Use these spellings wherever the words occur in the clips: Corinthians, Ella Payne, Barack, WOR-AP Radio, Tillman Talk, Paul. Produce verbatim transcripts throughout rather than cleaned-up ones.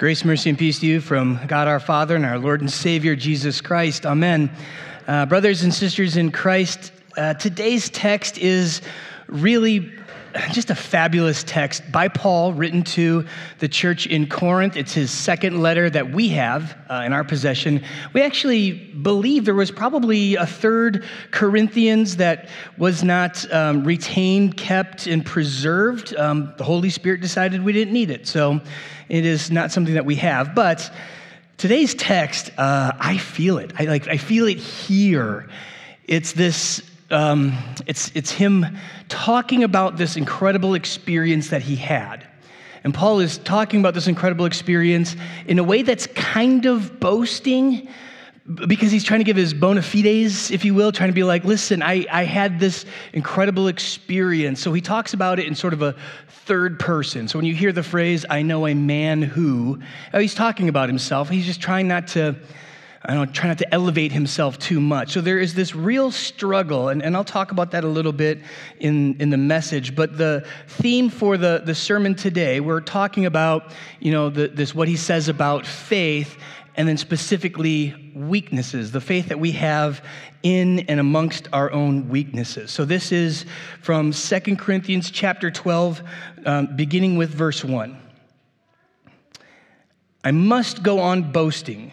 Grace, mercy, and peace to you from God our Father and our Lord and Savior, Jesus Christ. Amen. Uh, brothers and sisters in Christ, uh, today's text is really just a fabulous text by Paul written to the church in Corinth. It's his second letter that we have uh, in our possession. We actually believe there was probably a third Corinthians that was not um, retained, kept, and preserved. Um, the Holy Spirit decided we didn't need it, so it is not something that we have. But today's text, uh, I feel it. I like. I feel it here. It's this. Um, it's it's him talking about this incredible experience that he had. And Paul is talking about this incredible experience in a way that's kind of boasting because he's trying to give his bona fides, if you will, trying to be like, listen, I, I had this incredible experience. So he talks about it in sort of a third person. So when you hear the phrase, I know a man who, he's talking about himself. He's just trying not to... I don't try not to elevate himself too much. So there is this real struggle, and, and I'll talk about that a little bit in, in the message. But the theme for the, the sermon today, we're talking about, you know, the, this what he says about faith, and then specifically weaknesses, the faith that we have in and amongst our own weaknesses. So this is from Second Corinthians chapter twelve, um, beginning with verse one. I must go on boasting.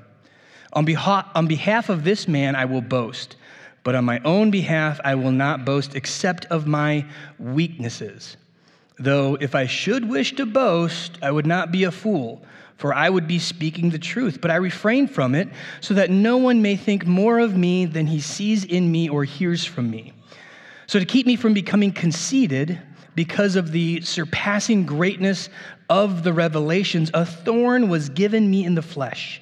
On behalf, on behalf of this man, I will boast, but on my own behalf, I will not boast except of my weaknesses. Though if I should wish to boast, I would not be a fool, for I would be speaking the truth, but I refrain from it so that no one may think more of me than he sees in me or hears from me. So to keep me from becoming conceited because of the surpassing greatness of the revelations, a thorn was given me in the flesh,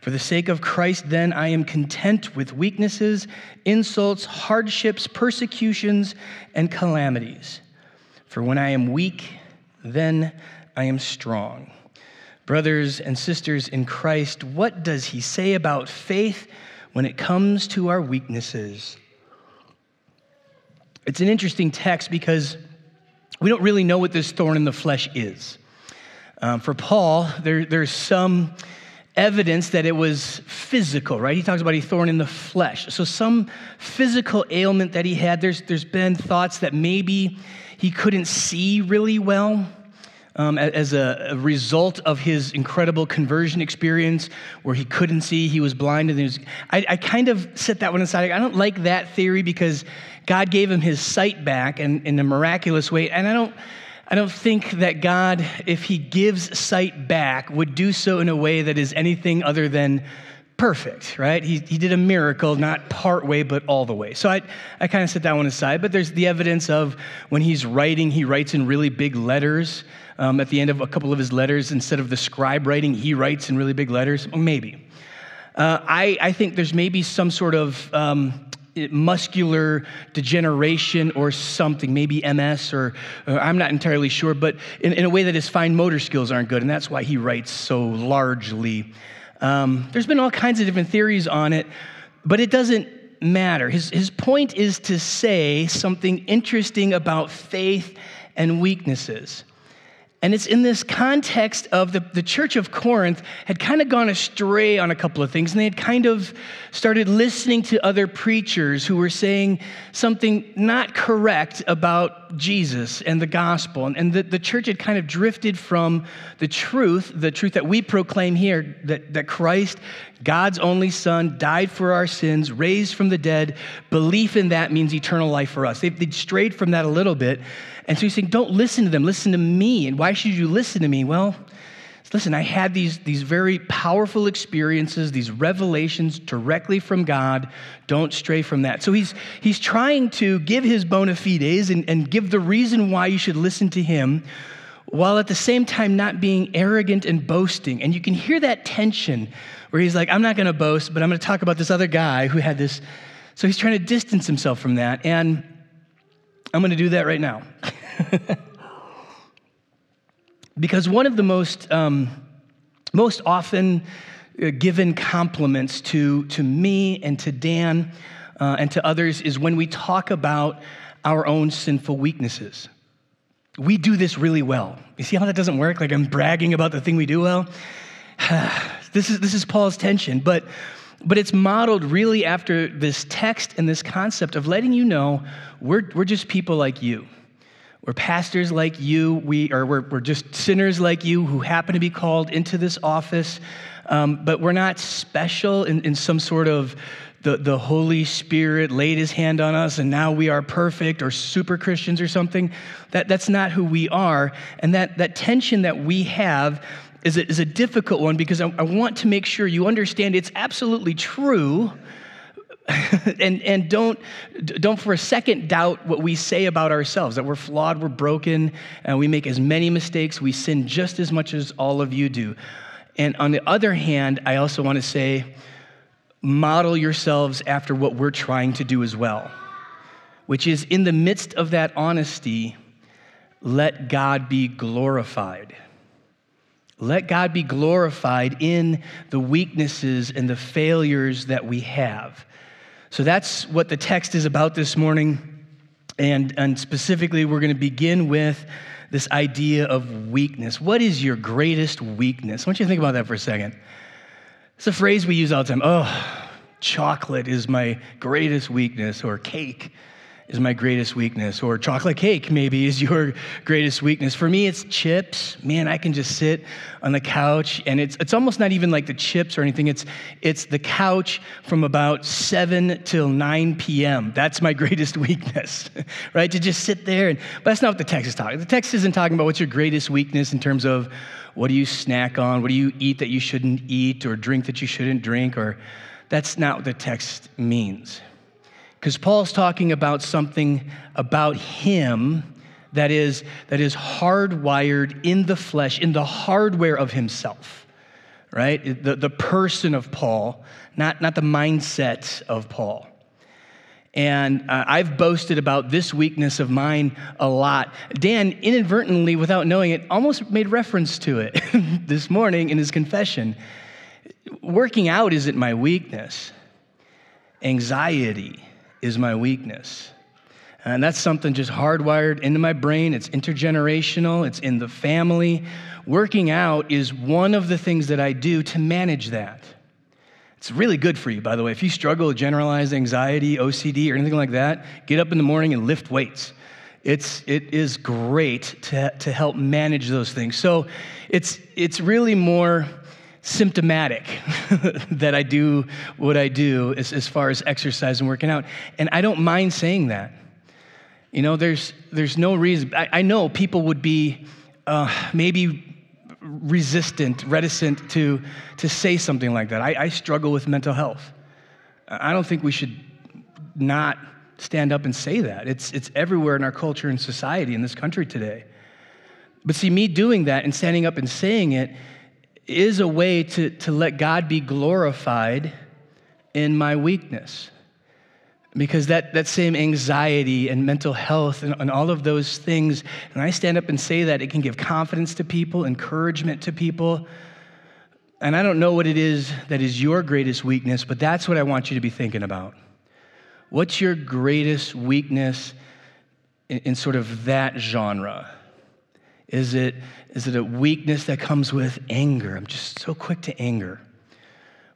For the sake of Christ, then, I am content with weaknesses, insults, hardships, persecutions, and calamities. For when I am weak, then I am strong. Brothers and sisters in Christ, what does he say about faith when it comes to our weaknesses? It's an interesting text because we don't really know what this thorn in the flesh is. Um, for Paul, there, there's some... evidence that it was physical, right? He talks about a thorn in the flesh. So some physical ailment that he had. There's there's been thoughts that maybe he couldn't see really well um, as a, a result of his incredible conversion experience where he couldn't see, he was blind. And he was, I, I kind of set that one aside. I don't like that theory because God gave him his sight back and in a miraculous way. And I don't I don't think that God, if he gives sight back, would do so in a way that is anything other than perfect, right? He he did a miracle, not part way, but all the way. So I, I kind of set that one aside, but there's the evidence of when he's writing, he writes in really big letters. Um, at the end of a couple of his letters, instead of the scribe writing, he writes in really big letters. Well, maybe. Uh, I, I think there's maybe some sort of... Um, muscular degeneration or something, maybe M S, or, or I'm not entirely sure, but in, in a way that his fine motor skills aren't good, and that's why he writes so largely. Um, there's been all kinds of different theories on it, but it doesn't matter. His, his point is to say something interesting about faith and weaknesses. And it's in this context of the, the church of Corinth had kind of gone astray on a couple of things, and they had kind of started listening to other preachers who were saying something not correct about Jesus and the gospel. And, and the, the church had kind of drifted from the truth, the truth that we proclaim here, that, that Christ, God's only Son, died for our sins, raised from the dead. Belief in that means eternal life for us. They've, they'd strayed from that a little bit. And so he's saying, don't listen to them, listen to me. And why should you listen to me? Well, listen, I had these, these very powerful experiences, these revelations directly from God. Don't stray from that. So he's he's trying to give his bona fides and, and give the reason why you should listen to him, while at the same time not being arrogant and boasting. And you can hear that tension where he's like, I'm not going to boast, but I'm going to talk about this other guy who had this. So he's trying to distance himself from that. And I'm going to do that right now. Because one of the most um, most often given compliments to, to me and to Dan uh, and to others is when we talk about our own sinful weaknesses. We do this really well. You see how that doesn't work? Like I'm bragging about the thing we do well? This is this is Paul's tension, but but it's modeled really after this text and this concept of letting you know we're we're just people like you. We're pastors like you, we, or we're, we're just sinners like you who happen to be called into this office, um, but we're not special in, in some sort of the, the Holy Spirit laid his hand on us and now we are perfect or super Christians or something. That, that's not who we are. And that, that tension that we have is a, is a difficult one because I, I want to make sure you understand it's absolutely true. and and don't don't for a second doubt what we say about ourselves, that we're flawed, we're broken, and we make as many mistakes, we sin just as much as all of you do. And on the other hand, I also want to say, model yourselves after what we're trying to do as well, which is in the midst of that honesty, let God be glorified. Let God be glorified in the weaknesses and the failures that we have. So that's what the text is about this morning. And, and specifically, we're going to begin with this idea of weakness. What is your greatest weakness? I want you to think about that for a second. It's a phrase we use all the time. Oh, chocolate is my greatest weakness, or cake is my greatest weakness, or chocolate cake maybe is your greatest weakness. For me, it's chips. Man, I can just sit on the couch, and it's it's almost not even like the chips or anything. It's it's the couch from about seven till nine p.m. That's my greatest weakness, right? To just sit there. And, but that's not what the text is talking. The text isn't talking about what's your greatest weakness in terms of what do you snack on, what do you eat that you shouldn't eat, or drink that you shouldn't drink, or that's not what the text means. Because Paul's talking about something about him that is that is hardwired in the flesh, in the hardware of himself, right? The, the person of Paul, not, not the mindset of Paul. And uh, I've boasted about this weakness of mine a lot. Dan, inadvertently, without knowing it, almost made reference to it this morning in his confession. Working out isn't my weakness. Anxiety is my weakness. And that's something just hardwired into my brain. It's intergenerational. It's in the family. Working out is one of the things that I do to manage that. It's really good for you, by the way. If you struggle with generalized anxiety, O C D, or anything like that, get up in the morning and lift weights. It's it is great to, to help manage those things. So it's it's really more symptomatic that I do what I do as, as far as exercise and working out. And I don't mind saying that. You know, there's there's no reason. I, I know people would be uh, maybe resistant, reticent to to say something like that. I, I struggle with mental health. I don't think we should not stand up and say that. It's it's everywhere in our culture and society in this country today. But see, me doing that and standing up and saying it is a way to, to let God be glorified in my weakness. Because that, that same anxiety and mental health and, and all of those things, and I stand up and say that, it can give confidence to people, encouragement to people. And I don't know what it is that is your greatest weakness, but that's what I want you to be thinking about. What's your greatest weakness in, in sort of that genre? Is it, is it a weakness that comes with anger? I'm just so quick to anger.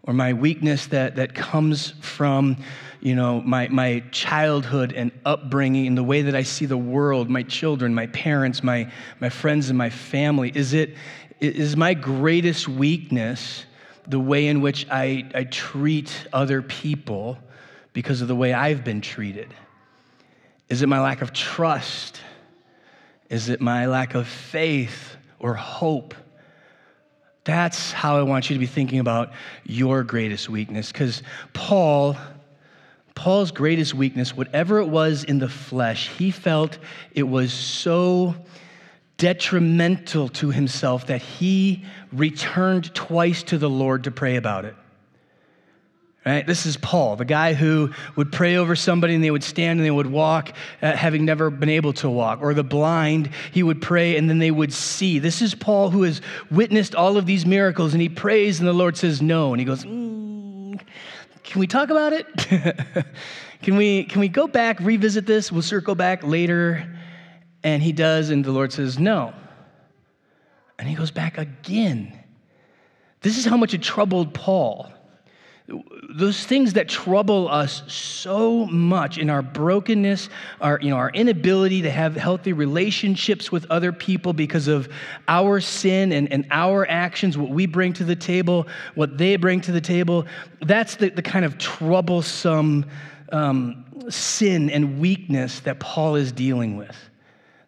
Or my weakness that, that comes from, you know, my, my childhood and upbringing and the way that I see the world, my children, my parents, my, my friends, and my family. Is it, is my greatest weakness the way in which I, I treat other people because of the way I've been treated? Is it my lack of trust? Is it my lack of faith or hope? That's how I want you to be thinking about your greatest weakness. Because Paul, Paul's greatest weakness, whatever it was in the flesh, he felt it was so detrimental to himself that he returned twice to the Lord to pray about it. Right? This is Paul, the guy who would pray over somebody and they would stand and they would walk, uh, having never been able to walk. Or the blind, he would pray and then they would see. This is Paul who has witnessed all of these miracles, and he prays and the Lord says no. And he goes, mm, can we talk about it? can we can we go back, revisit this? We'll circle back later. And he does, and the Lord says no. And he goes back again. This is how much it troubled Paul. Those things that trouble us so much in our brokenness, our, you know, our inability to have healthy relationships with other people because of our sin and, and our actions, what we bring to the table, what they bring to the table, that's the, the kind of troublesome um, sin and weakness that Paul is dealing with.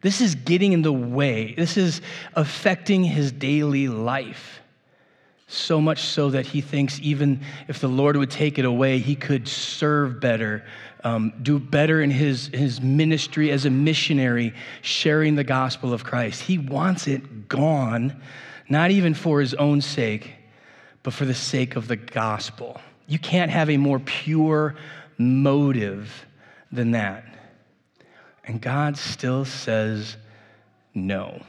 This is getting in the way. This is affecting his daily life. So much so that he thinks even if the Lord would take it away, he could serve better, um, do better in his, his ministry as a missionary, sharing the gospel of Christ. He wants it gone, not even for his own sake, but for the sake of the gospel. You can't have a more pure motive than that. And God still says no.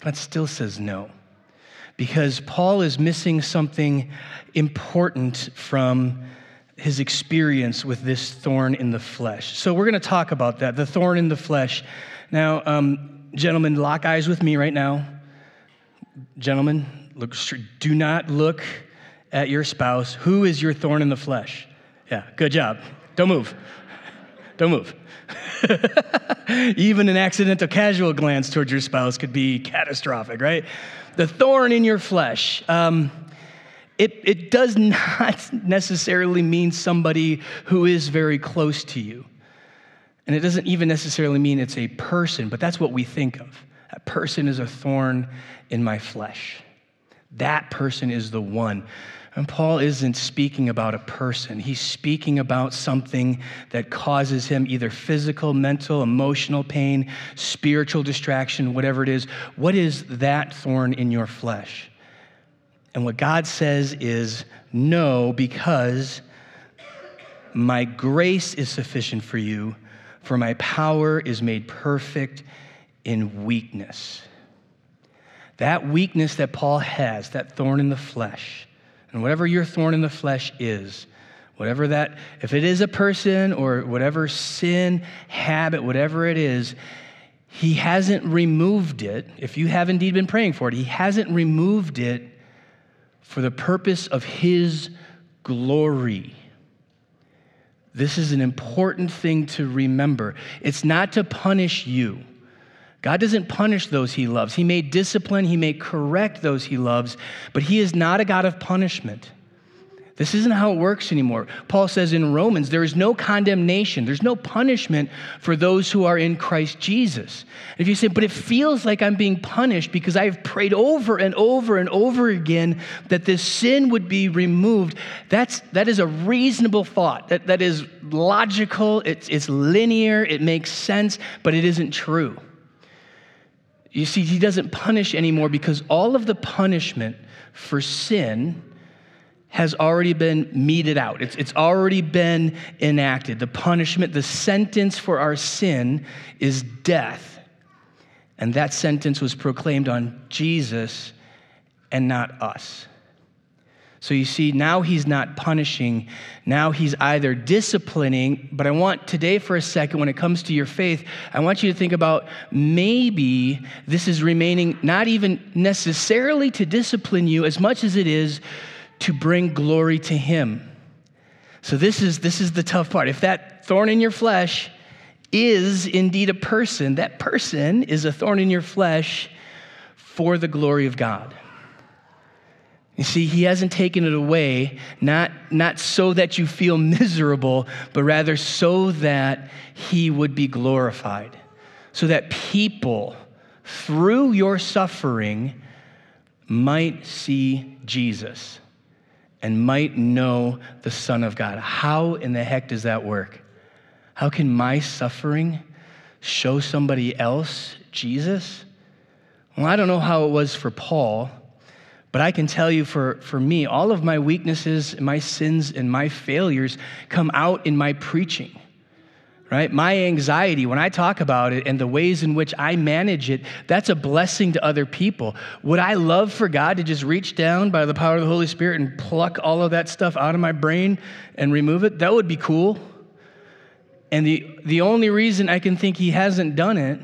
God still says no. Because Paul is missing something important from his experience with this thorn in the flesh. So we're going to talk about that, the thorn in the flesh. Now, um, gentlemen, lock eyes with me right now. Gentlemen, look, do not look at your spouse. Who is your thorn in the flesh? Yeah, good job. Don't move. Don't move. Even an accidental casual glance towards your spouse could be catastrophic, right? The thorn in your flesh, um, it, it does not necessarily mean somebody who is very close to you. And it doesn't even necessarily mean it's a person, but that's what we think of. That person is a thorn in my flesh. That person is the one. And Paul isn't speaking about a person. He's speaking about something that causes him either physical, mental, emotional pain, spiritual distraction, whatever it is. What is that thorn in your flesh? And what God says is no, because my grace is sufficient for you, for my power is made perfect in weakness. That weakness that Paul has, that thorn in the flesh, and whatever your thorn in the flesh is, whatever that, if it is a person or whatever sin, habit, whatever it is, he hasn't removed it. If you have indeed been praying for it, he hasn't removed it for the purpose of his glory. This is an important thing to remember. It's not to punish you. God doesn't punish those he loves. He may discipline, he may correct those he loves, but he is not a God of punishment. This isn't how it works anymore. Paul says in Romans, there is no condemnation. There's no punishment for those who are in Christ Jesus. And if you say, but it feels like I'm being punished because I've prayed over and over and over again that this sin would be removed, that's, that is a reasonable thought. That, that is logical, it's, it's linear, it makes sense, but it isn't true. You see, he doesn't punish anymore because all of the punishment for sin has already been meted out. It's, it's already been enacted. The punishment, the sentence for our sin is death. And that sentence was proclaimed on Jesus and not us. So you see, now he's not punishing. Now he's either disciplining, but I want today for a second, when it comes to your faith, I want you to think about maybe this is remaining not even necessarily to discipline you as much as it is to bring glory to him. So this is this is the tough part. If that thorn in your flesh is indeed a person, that person is a thorn in your flesh for the glory of God. You see, he hasn't taken it away, not, not so that you feel miserable, but rather so that he would be glorified, so that people, through your suffering, might see Jesus and might know the Son of God. How in the heck does that work? How can my suffering show somebody else Jesus? Well, I don't know how it was for Paul, but I can tell you for, for me, all of my weaknesses, my sins, and my failures come out in my preaching, right? My anxiety, when I talk about it and the ways in which I manage it, that's a blessing to other people. Would I love for God to just reach down by the power of the Holy Spirit and pluck all of that stuff out of my brain and remove it? That would be cool. And the, the only reason I can think he hasn't done it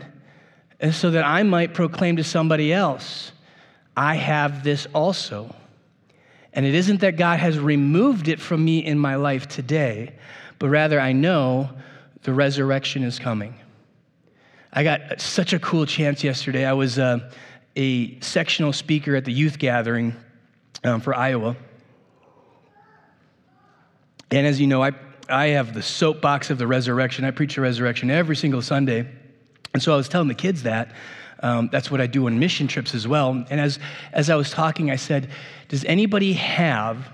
is so that I might proclaim to somebody else, I have this also. And it isn't that God has removed it from me in my life today, but rather I know the resurrection is coming. I got such a cool chance yesterday. I was uh, a sectional speaker at the youth gathering um, for Iowa. And as you know, I, I have the soapbox of the resurrection. I preach the resurrection every single Sunday. And so I was telling the kids that. Um, that's what I do on mission trips as well. And as as I was talking, I said, does anybody have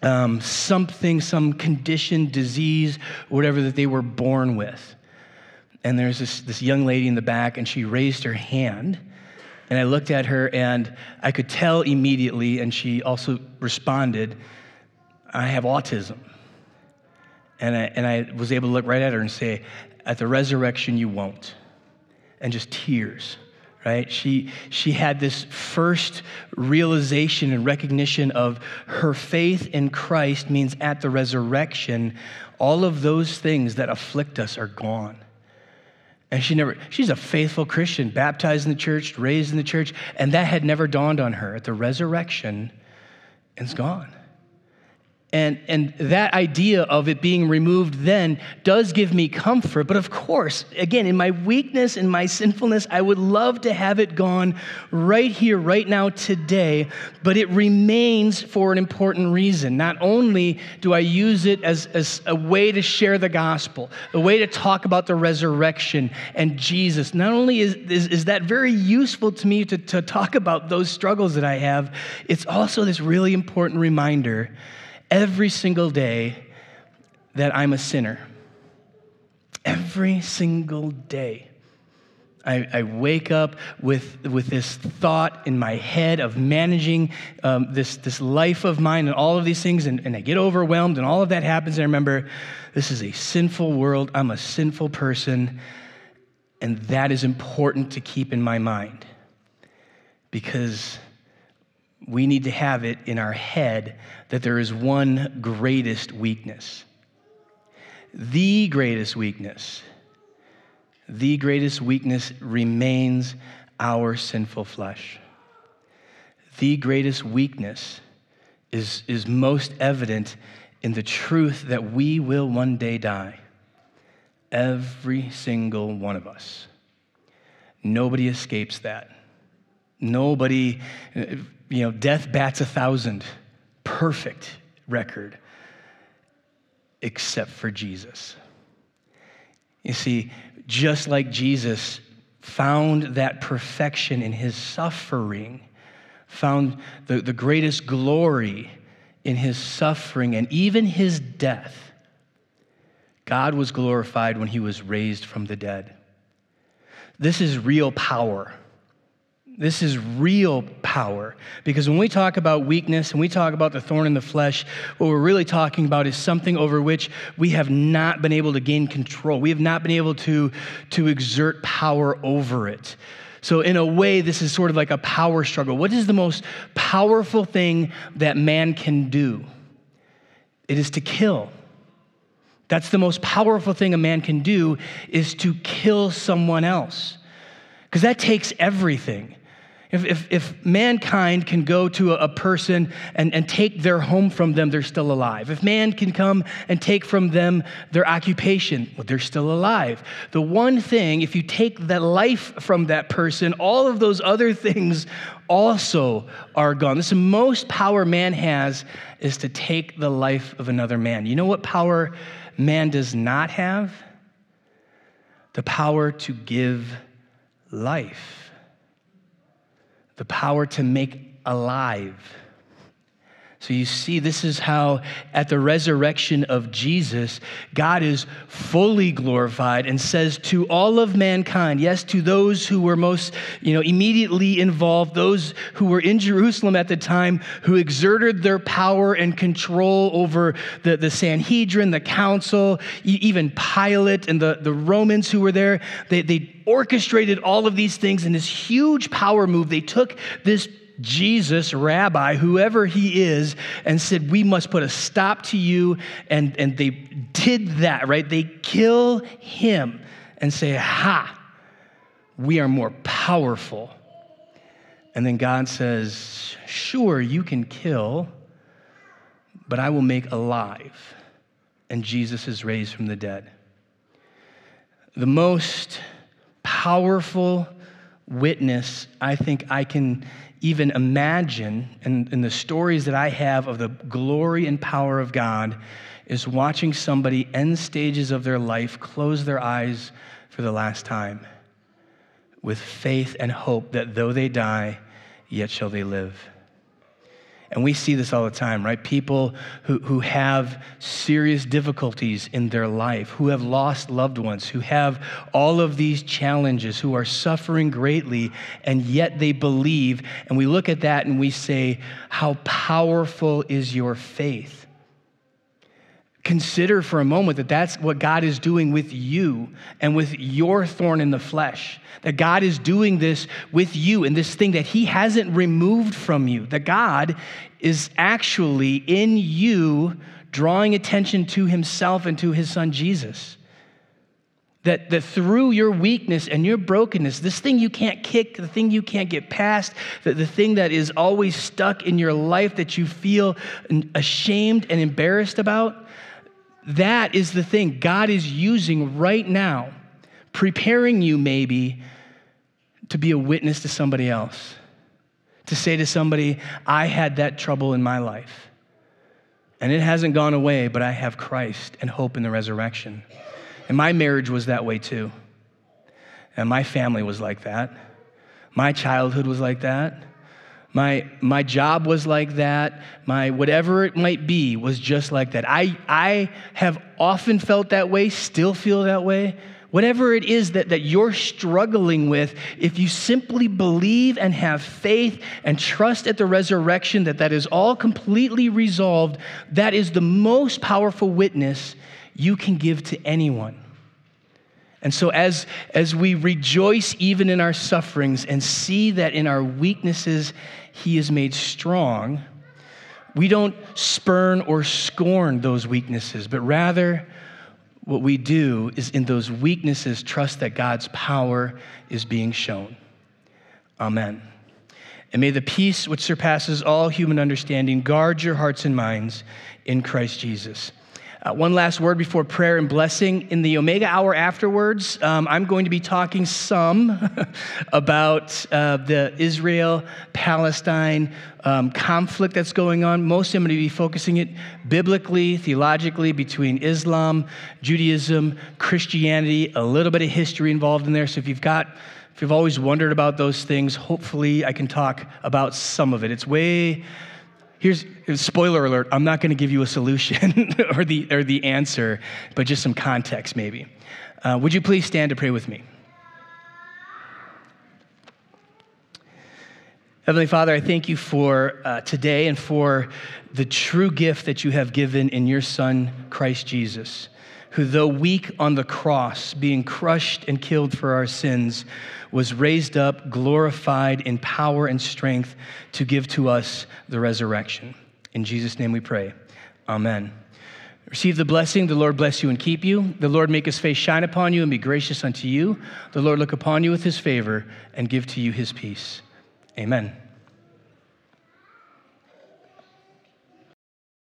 um, something, some condition, disease, whatever that they were born with? And there's this, this young lady in the back, and she raised her hand. And I looked at her, and I could tell immediately, and she also responded, I have autism. And I, and I was able to look right at her and say, at the resurrection, you won't. And just tears, right? She she had this first realization and recognition of her faith in Christ means at the resurrection, all of those things that afflict us are gone. And she never, she's a faithful Christian, baptized in the church, raised in the church, and that had never dawned on her. At the resurrection, it's gone. And and that idea of it being removed then does give me comfort. But of course, again, in my weakness, in my sinfulness, I would love to have it gone right here, right now, today. But it remains for an important reason. Not only do I use it as, as a way to share the gospel, a way to talk about the resurrection and Jesus. Not only is, is, is that very useful to me to, to talk about those struggles that I have, it's also this really important reminder every single day that I'm a sinner. Every single day. I, I wake up with, with this thought in my head of managing um, this, this life of mine and all of these things, and, and I get overwhelmed, and all of that happens, and I remember, this is a sinful world, I'm a sinful person, and that is important to keep in my mind, because we need to have it in our head that there is one greatest weakness. The greatest weakness. The greatest weakness remains our sinful flesh. The greatest weakness is, is most evident in the truth that we will one day die. Every single one of us. Nobody escapes that. Nobody... You know, death bats a thousand. Perfect record. Except for Jesus. You see, just like Jesus found that perfection in his suffering, found the, the greatest glory in his suffering and even his death, God was glorified when he was raised from the dead. This is real power. This is real power, because when we talk about weakness and we talk about the thorn in the flesh, what we're really talking about is something over which we have not been able to gain control. We have not been able to, to exert power over it. So in a way, this is sort of like a power struggle. What is the most powerful thing that man can do? It is to kill. That's the most powerful thing a man can do, is to kill someone else. Because that takes everything. If, if, if mankind can go to a, a person and, and take their home from them, they're still alive. If man can come and take from them their occupation, well, they're still alive. The one thing, if you take that life from that person, all of those other things also are gone. This is the most power man has, is to take the life of another man. You know what power man does not have? The power to give life. The power to make alive. So you see, this is how at the resurrection of Jesus, God is fully glorified and says to all of mankind, yes, to those who were most, you know, immediately involved, those who were in Jerusalem at the time, who exerted their power and control over the, the Sanhedrin, the council, even Pilate and the, the Romans who were there, they, they orchestrated all of these things in this huge power move. They took this Jesus, rabbi, whoever he is, and said, we must put a stop to you. And, and they did that, right? They kill him and say, ha, we are more powerful. And then God says, sure, you can kill, but I will make alive. And Jesus is raised from the dead. The most powerful witness I think I can even imagine, and, and the stories that I have of the glory and power of God, is watching somebody end stages of their life, close their eyes for the last time with faith and hope that though they die, yet shall they live. And we see this all the time, right? People who, who have serious difficulties in their life, who have lost loved ones, who have all of these challenges, who are suffering greatly, and yet they believe. And we look at that and we say, how powerful is your faith? Consider for a moment that that's what God is doing with you and with your thorn in the flesh, that God is doing this with you and this thing that he hasn't removed from you, that God is actually in you drawing attention to himself and to his son Jesus, that, that through your weakness and your brokenness, this thing you can't kick, the thing you can't get past, the, the thing that is always stuck in your life that you feel ashamed and embarrassed about, that is the thing God is using right now, preparing you maybe to be a witness to somebody else, to say to somebody, I had that trouble in my life, and it hasn't gone away, but I have Christ and hope in the resurrection. And my marriage was that way too. And my family was like that. My childhood was like that. My my job was like that. My whatever it might be was just like that. I I have often felt that way, still feel that way. Whatever it is that, that you're struggling with, if you simply believe and have faith and trust at the resurrection that that is all completely resolved, that is the most powerful witness you can give to anyone. And so as, as we rejoice even in our sufferings and see that in our weaknesses he is made strong, we don't spurn or scorn those weaknesses, but rather what we do is in those weaknesses trust that God's power is being shown. Amen. And may the peace which surpasses all human understanding guard your hearts and minds in Christ Jesus. Uh, one last word before prayer and blessing. In the Omega Hour afterwards, um, I'm going to be talking some about uh, the Israel-Palestine um, conflict that's going on. Mostly I'm going to be focusing it biblically, theologically, between Islam, Judaism, Christianity, a little bit of history involved in there. So if you've got if you've always wondered about those things, hopefully I can talk about some of it. It's way... Here's, spoiler alert, I'm not going to give you a solution or the or the answer, but just some context maybe. Uh, would you please stand to pray with me? Heavenly Father, I thank you for uh, today and for the true gift that you have given in your Son, Christ Jesus. who, though weak on the cross, being crushed and killed for our sins, was raised up, glorified in power and strength to give to us the resurrection. In Jesus' name we pray. Amen. Receive the blessing. The Lord bless you and keep you. The Lord make his face shine upon you and be gracious unto you. The Lord look upon you with his favor and give to you his peace. Amen.